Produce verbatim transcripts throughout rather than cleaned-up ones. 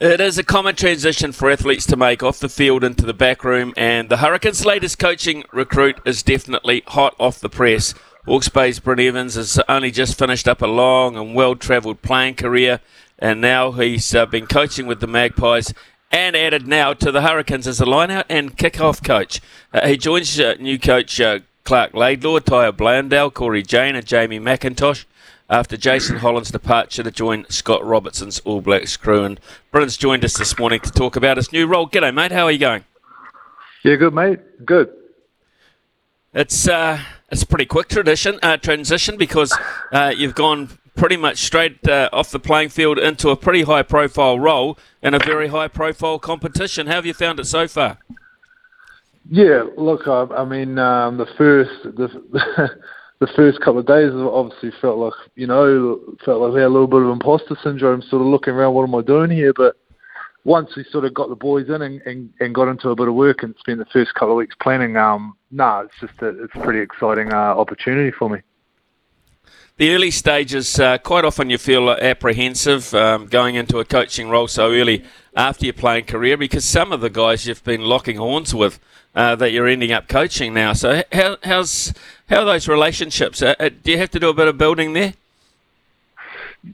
It is a common transition for athletes to make off the field into the back room, and the Hurricanes' latest coaching recruit is definitely hot off the press. Hawke's Bay's Brent Evans has only just finished up a long and well-travelled playing career, and now he's uh, been coaching with the Magpies and added now to the Hurricanes as a line-out and kick-off coach. Uh, he joins uh, new coach uh, Clark Laidlaw, Tyra Blandow, Corey Jane and Jamie McIntosh after Jason Holland's departure to join Scott Robertson's All Blacks crew. And Brent's joined us this morning to talk about his new role. G'day, mate. How are you going? Yeah, good, mate. Good. It's uh, it's a pretty quick tradition, uh, transition because uh, you've gone pretty much straight uh, off the playing field into a pretty high-profile role in a very high-profile competition. How have you found it so far? Yeah, look, I, I mean, um, the first... The The first couple of days, obviously, felt like you know, felt like we had a little bit of imposter syndrome, sort of looking around, what am I doing here? But once we sort of got the boys in and, and, and got into a bit of work and spent the first couple of weeks planning, um, nah, it's just a, it's a pretty exciting uh, opportunity for me. The early stages, uh, quite often you feel apprehensive um, going into a coaching role so early after your playing career because some of the guys you've been locking horns with uh, that you're ending up coaching now. So how how's how are those relationships? Uh, do you have to do a bit of building there?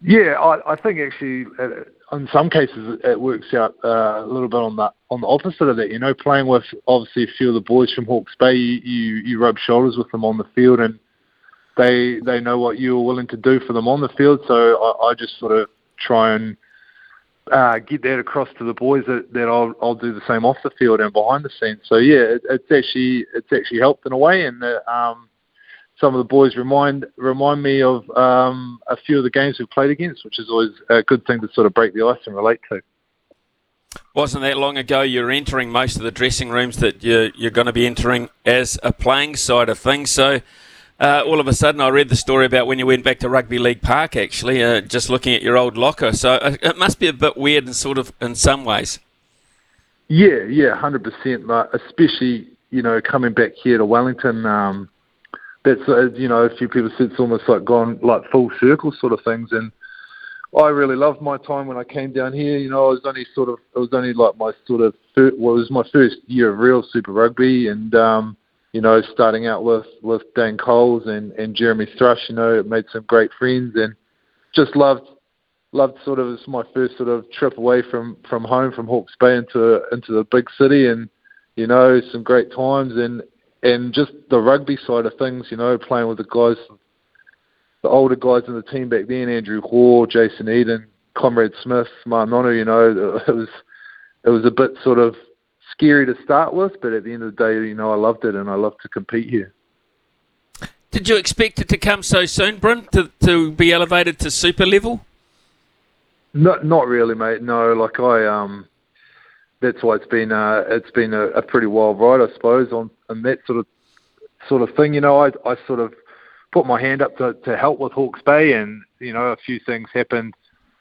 Yeah, I, I think actually uh, in some cases it works out uh, a little bit on the on the opposite of that. You know, playing with obviously a few of the boys from Hawke's Bay, you you, you rub shoulders with them on the field and. They they know what you're willing to do for them on the field, so I, I just sort of try and uh, get that across to the boys that, that I'll I'll do the same off the field and behind the scenes. So yeah, it, it's actually it's actually helped in a way, and the, um, some of the boys remind remind me of um, a few of the games we've played against, which is always a good thing to sort of break the ice and relate to. Wasn't that long ago you were entering most of the dressing rooms that you're you're going to be entering as a playing side of things, so. Uh, all of a sudden, I read the story about when you went back to Rugby League Park, actually, uh, just looking at your old locker. So uh, it must be a bit weird and sort of in some ways. Yeah, yeah, one hundred percent. Like, especially, you know, coming back here to Wellington, um, that's, uh, you know, a few people said it's almost like gone like full circle sort of things. And I really loved my time when I came down here. You know, I was only sort of, it was only like my sort of, well, it was my first year of real Super Rugby and, um, you know, starting out with, with Dan Coles and, and Jeremy Thrush, you know, made some great friends and just loved loved sort of, it's my first sort of trip away from, from home, from Hawke's Bay into into the big city and, you know, some great times and, and just the rugby side of things, you know, playing with the guys, the older guys in the team back then, Andrew Hoare, Jason Eden, Comrade Smith, Ma Nono, you know, it was it was a bit sort of, scary to start with, but at the end of the day, you know, I loved it and I love to compete here. Did you expect it to come so soon, Brent, to, to be elevated to super level? Not, not really, mate. No, like I, um, that's why it's been, uh, it's been a, a pretty wild ride, I suppose, on and that sort of, sort of thing. You know, I, I sort of put my hand up to, to help with Hawke's Bay, and you know, a few things happened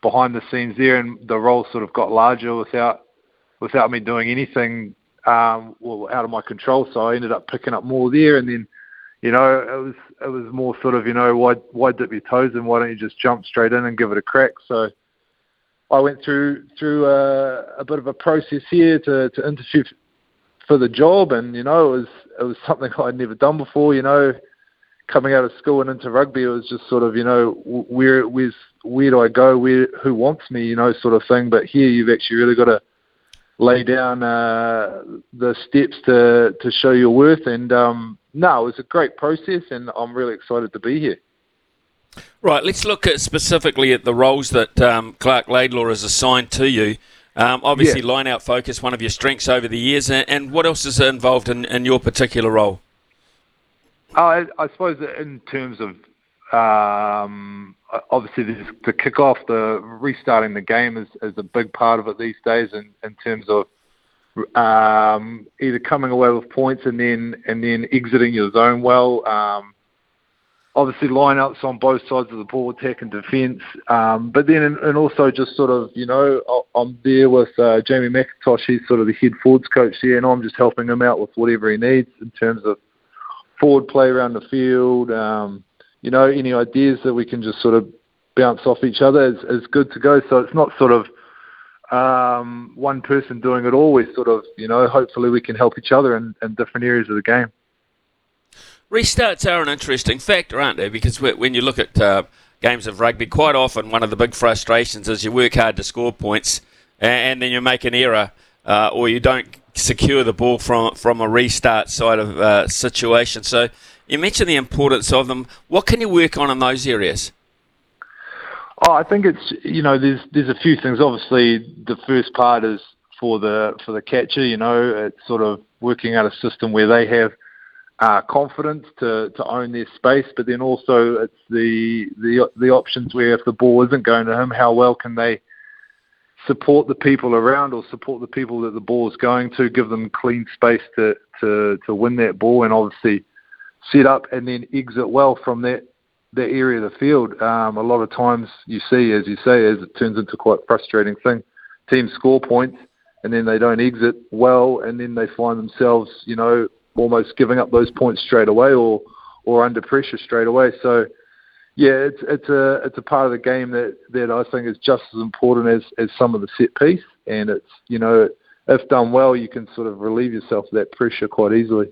behind the scenes there, and the role sort of got larger without. without me doing anything um, well, out of my control. So I ended up picking up more there. And then, you know, it was it was more sort of, you know, why why dip your toes in? Why don't you just jump straight in and give it a crack? So I went through through a, a bit of a process here to, to interview for the job. And, you know, it was, it was something I'd never done before, you know. Coming out of school and into rugby, it was just sort of, you know, where where's, where do I go? Where who wants me? You know, sort of thing. But here you've actually really got to lay down uh, the steps to, to show your worth. And, um, no, it was a great process, and I'm really excited to be here. Right, let's look at specifically at the roles that um, Clark Laidlaw has assigned to you. Um, obviously, yeah. Line-out focus, one of your strengths over the years. And, and what else is involved in, in your particular role? Uh, I, I suppose in terms of, um, obviously, the, the kick-off, the restarting the game is, is a big part of it these days in, in terms of um, either coming away with points and then and then exiting your zone well. Um, obviously, line-ups on both sides of the ball, attack and defence. Um, but then and, and also just sort of, you know, I'm there with uh, Jamie McIntosh. He's sort of the head forwards coach there, and I'm just helping him out with whatever he needs in terms of forward play around the field, um you know, any ideas that we can just sort of bounce off each other is, is good to go. So it's not sort of um, one person doing it all is sort of, you know, hopefully we can help each other in, in different areas of the game. Restarts are an interesting factor, aren't they? Because when you look at uh, games of rugby, quite often one of the big frustrations is you work hard to score points and then you make an error uh, or you don't secure the ball from from a restart side of uh, situation. So you mentioned the importance of them. What can you work on in those areas? Oh, I think it's, you know, there's there's a few things. Obviously, the first part is for the for the catcher. You know, it's sort of working out a system where they have uh, confidence to, to own their space, but then also it's the the the options where if the ball isn't going to him, how well can they support the people around or support the people that the ball is going to, give them clean space to, to, to win that ball, and obviously set up and then exit well from that, that area of the field. Um, a lot of times you see, as you say, as it turns into quite a frustrating thing, teams score points and then they don't exit well and then they find themselves, you know, almost giving up those points straight away or, or under pressure straight away. So, yeah, it's it's a it's a part of the game that, that I think is just as important as, as some of the set piece, and it's, you know, if done well, you can sort of relieve yourself of that pressure quite easily.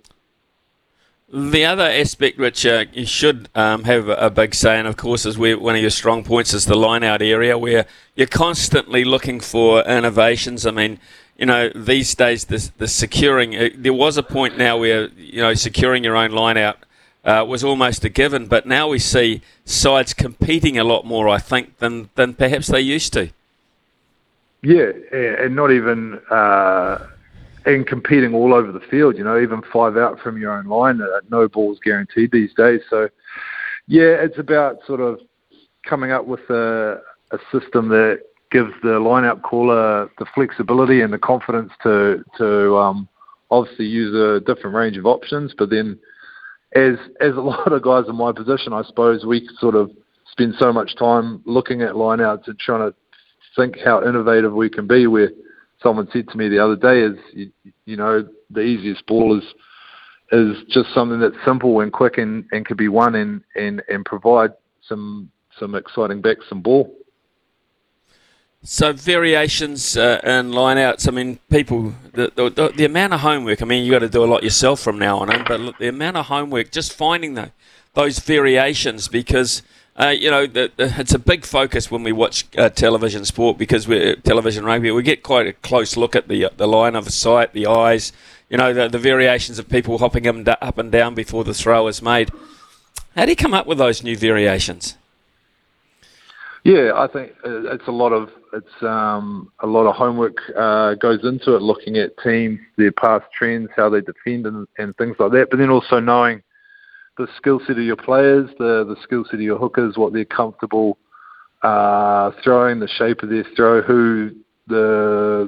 The other aspect which uh, you should um, have a big say in, of course, is where one of your strong points is the line-out area, where you're constantly looking for innovations. I mean, you know, these days the the securing uh, there was a point now where, you know, securing your own line-out Uh, was almost a given, but now we see sides competing a lot more, I think, than, than perhaps they used to. Yeah, and not even uh, and competing all over the field, you know, even five out from your own line, uh, no ball's guaranteed these days. So, yeah, it's about sort of coming up with a, a system that gives the line-out caller the flexibility and the confidence to, to um, obviously use a different range of options, but then As as a lot of guys in my position, I suppose, we sort of spend so much time looking at line-outs and trying to think how innovative we can be, where someone said to me the other day is, you, you know, the easiest ball is is just something that's simple and quick and, and can be won and, and, and provide some some exciting backs and ball. So variations uh, in line-outs, I mean, people, the, the the amount of homework, I mean, you got to do a lot yourself from now on in, but look, the amount of homework, just finding the, those variations, because, uh, you know, the, the, it's a big focus when we watch uh, television sport, because we're television rugby, we get quite a close look at the the line of sight, the eyes, you know, the, the variations of people hopping up and down before the throw is made. How do you come up with those new variations? Yeah, I think it's a lot of it's um, a lot of homework uh, goes into it, looking at teams, their past trends, how they defend, and, and things like that. But then also knowing the skill set of your players, the the skill set of your hookers, what they're comfortable uh, throwing, the shape of their throw, who the,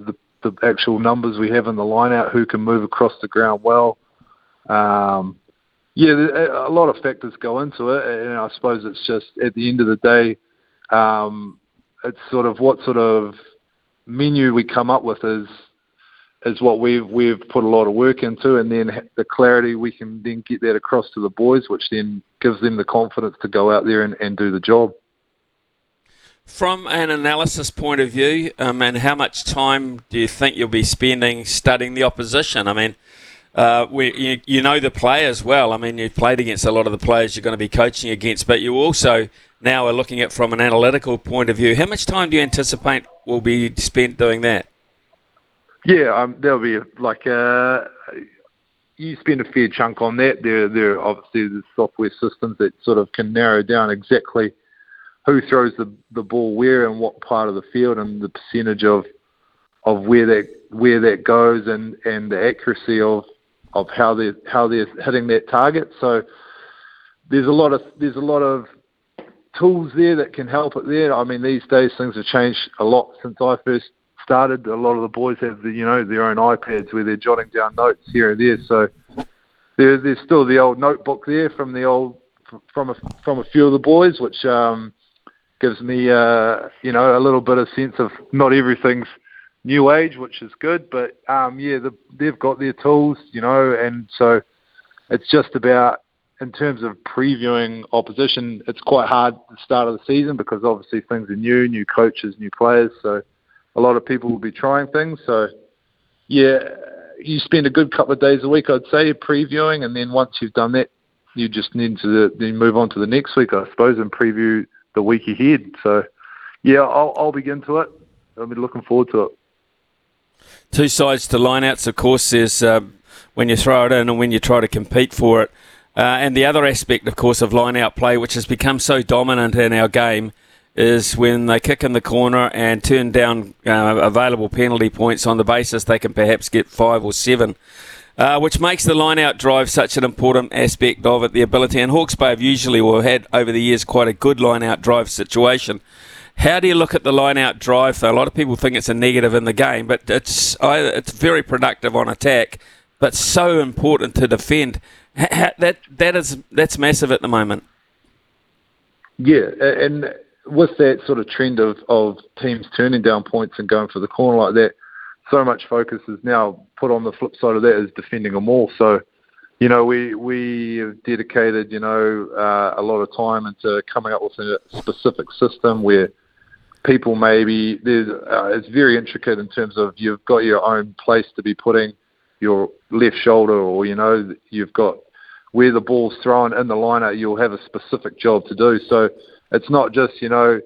the the actual numbers we have in the line out, who can move across the ground well. Um, yeah, a lot of factors go into it, and I suppose it's just at the end of the day. Um, it's sort of what sort of menu we come up with is is what we've we've put a lot of work into, and then the clarity we can then get that across to the boys, which then gives them the confidence to go out there and, and do the job. From an analysis point of view, um, and how much time do you think you'll be spending studying the opposition? I mean, uh, we you, you know the players well. I mean, you've played against a lot of the players you're going to be coaching against, but you also now we're looking at from an analytical point of view. How much time do you anticipate will be spent doing that? Yeah, um, there'll be like uh, you spend a fair chunk on that. There, there obviously the software systems that sort of can narrow down exactly who throws the the ball where and what part of the field and the percentage of of where that where that goes and, and the accuracy of of how they how they're hitting that target. So there's a lot of there's a lot of tools there that can help it there. I mean, these days things have changed a lot since I first started. A lot of the boys have, the, you know, their own iPads where they're jotting down notes here and there. So there, there's still the old notebook there from the old from a, from a few of the boys, which um, gives me, uh, you know, a little bit of sense of not everything's new age, which is good. But um, yeah, the, they've got their tools, you know, and so it's just about. In terms of previewing opposition, it's quite hard at the start of the season because obviously things are new, new coaches, new players. So a lot of people will be trying things. So, yeah, you spend a good couple of days a week, I'd say, previewing, and then once you've done that, you just need to then move on to the next week, I suppose, and preview the week ahead. So, yeah, I'll, I'll be into it. I'll be looking forward to it. Two sides to lineouts, of course. There's uh, when you throw it in and when you try to compete for it. Uh, and the other aspect, of course, of line-out play, which has become so dominant in our game, is when they kick in the corner and turn down uh, available penalty points on the basis they can perhaps get five or seven, uh, which makes the line-out drive such an important aspect of it, the ability. And Hawke's Bay have usually or had over the years quite a good line-out drive situation. How do you look at the line-out drive? A lot of people think it's a negative in the game, but it's it's very productive on attack, but so important to defend. That that is that's massive at the moment. Yeah, and with that sort of trend of, of teams turning down points and going for the corner like that, so much focus is now put on the flip side of that is defending them all. So, you know, we we have dedicated you know uh, a lot of time into coming up with a specific system where people maybe there's uh, it's very intricate in terms of you've got your own place to be putting your left shoulder, or you know you've got where the ball's thrown in the lineout, you'll have a specific job to do. So it's not just, you know,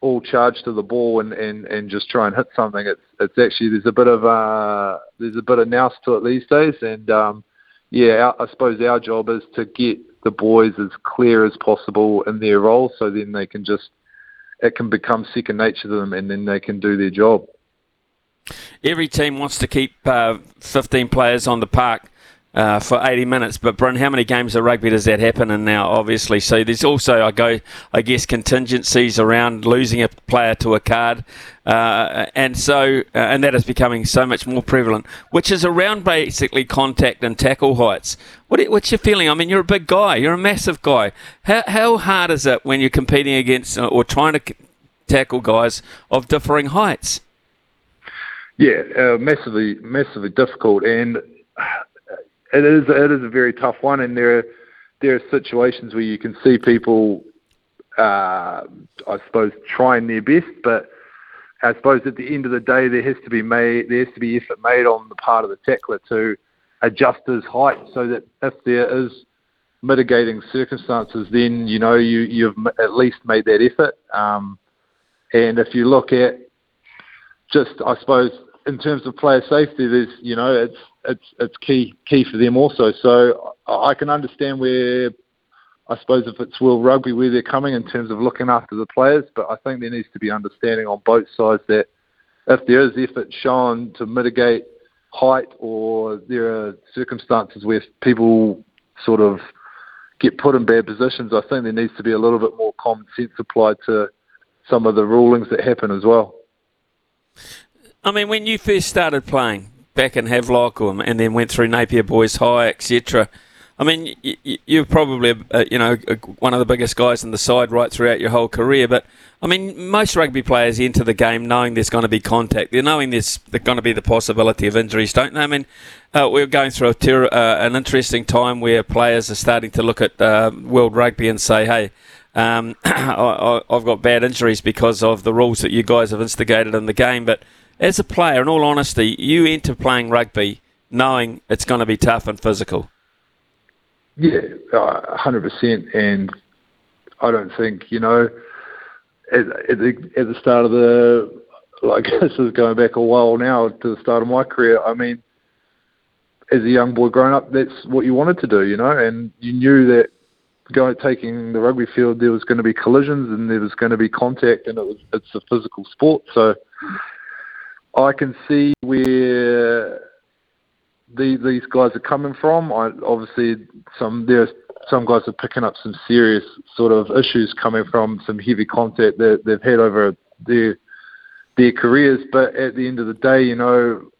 all charge to the ball and, and, and just try and hit something. It's it's actually there's a bit of uh there's a bit of nous to it these days. And um, yeah, our, I suppose our job is to get the boys as clear as possible in their role, so then they can just it can become second nature to them, and then they can do their job. Every team wants to keep uh, fifteen players on the park uh, for eighty minutes, but Bryn, how many games of rugby does that happen in now? Obviously, so there's also I go, I guess, contingencies around losing a player to a card, uh, and so uh, and that is becoming so much more prevalent, which is around basically contact and tackle heights. What what's your feeling? I mean, you're a big guy, you're a massive guy. How how hard is it when you're competing against or trying to tackle guys of differing heights? Yeah, uh, massively, massively difficult, and it is it is a very tough one. And there are, there are situations where you can see people, uh, I suppose, trying their best, but I suppose at the end of the day, there has to be made there has to be effort made on the part of the tackler to adjust his height, so that if there is mitigating circumstances, then you know you you've at least made that effort. Um, and if you look at just, I suppose, in terms of player safety, there's, you know, it's it's it's key key for them also. So I can understand where, I suppose, if it's World Rugby, where they're coming in terms of looking after the players. But I think there needs to be understanding on both sides that if there is effort shown to mitigate height, or there are circumstances where people sort of get put in bad positions, I think there needs to be a little bit more common sense applied to some of the rulings that happen as well. I mean, when you first started playing back in Havelock and then went through Napier Boys High, et cetera, I mean, you, you're probably, uh, you know, one of the biggest guys in the side right throughout your whole career. But, I mean, most rugby players enter the game knowing there's going to be contact. They're knowing there's going to be the possibility of injuries, don't they? I mean, uh, we're going through a ter- uh, an interesting time where players are starting to look at uh, World Rugby and say, hey, Um, I, I've got bad injuries because of the rules that you guys have instigated in the game. But as a player, in all honesty, you enter playing rugby knowing it's going to be tough and physical. Yeah, uh, one hundred percent. And I don't think, you know, at, at, the, at the start of the, like, this is going back a while now to the start of my career, I mean, as a young boy growing up, that's what you wanted to do, you know, and you knew that Going taking the rugby field, there was going to be collisions and there was going to be contact, and it was, it's a physical sport. So I can see where the, these guys are coming from. I, obviously, some there's some guys are picking up some serious sort of issues coming from some heavy contact that they've had over their their careers. But at the end of the day, you know,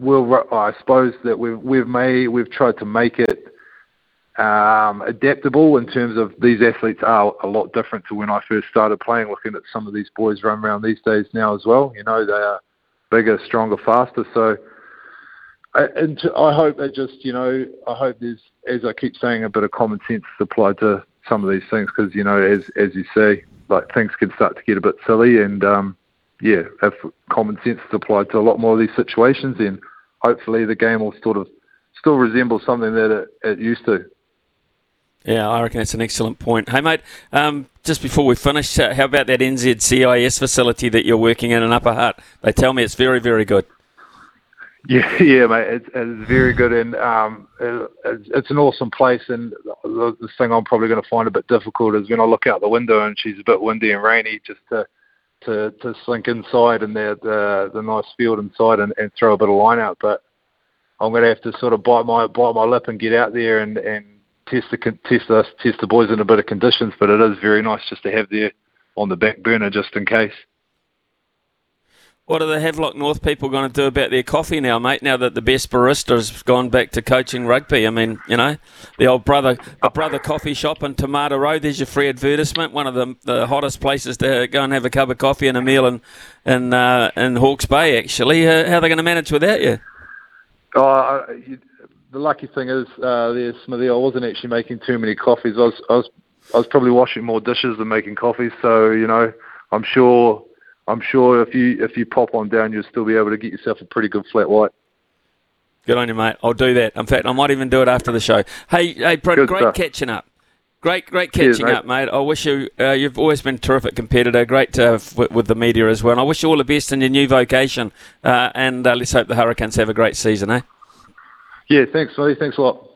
we'll, I suppose that we've we've made we've tried to make it Um, adaptable in terms of these athletes are a lot different to when I first started playing. Looking at some of these boys run around these days now as well, you know, they are bigger, stronger, faster. So, I, and to, I hope they just, you know, I hope there's, as I keep saying, a bit of common sense applied to some of these things, because, you know, as as you say, like, things can start to get a bit silly, and um, yeah, if common sense is applied to a lot more of these situations, then hopefully the game will sort of still resemble something that it, it used to. Yeah, I reckon that's an excellent point. Hey, mate, um, just before we finish, uh, how about that N Z C I S facility that you're working in in Upper Hutt? They tell me it's very, very good. Yeah, yeah, mate, it's, it's very good, and um, it, it's an awesome place, and the, the thing I'm probably going to find a bit difficult is when I look out the window and she's a bit windy and rainy, just to to, to sink inside and the, the the nice field inside and, and throw a bit of line out, but I'm going to have to sort of bite my bite my lip and get out there and, and test the test us test the boys in a bit of conditions, but it is very nice just to have there on the back burner just in case. What are the Havelock North people going to do about their coffee now, mate, now that the best barista's gone back to coaching rugby? I mean, you know, the old brother the brother coffee shop in Tomato Road, there's your free advertisement, one of the the hottest places to go and have a cup of coffee and a meal in, in, uh, in Hawke's Bay, actually. Uh, how are they going to manage without you? Oh, you, the lucky thing is, uh, there, Smithy, I wasn't actually making too many coffees. I was, I was, I was probably washing more dishes than making coffees, so, you know, I'm sure... I'm sure if you if you pop on down, you'll still be able to get yourself a pretty good flat white. Good on you, mate. I'll do that. In fact, I might even do it after the show. Hey, hey, Brent, great stuff. catching up. Great, great catching Cheers, mate. up, mate. I wish you, uh, you've always been a terrific competitor, great uh, f- with the media as well. And I wish you all the best in your new vocation. Uh, and uh, let's hope the Hurricanes have a great season, eh? Yeah, thanks, mate. Thanks a lot.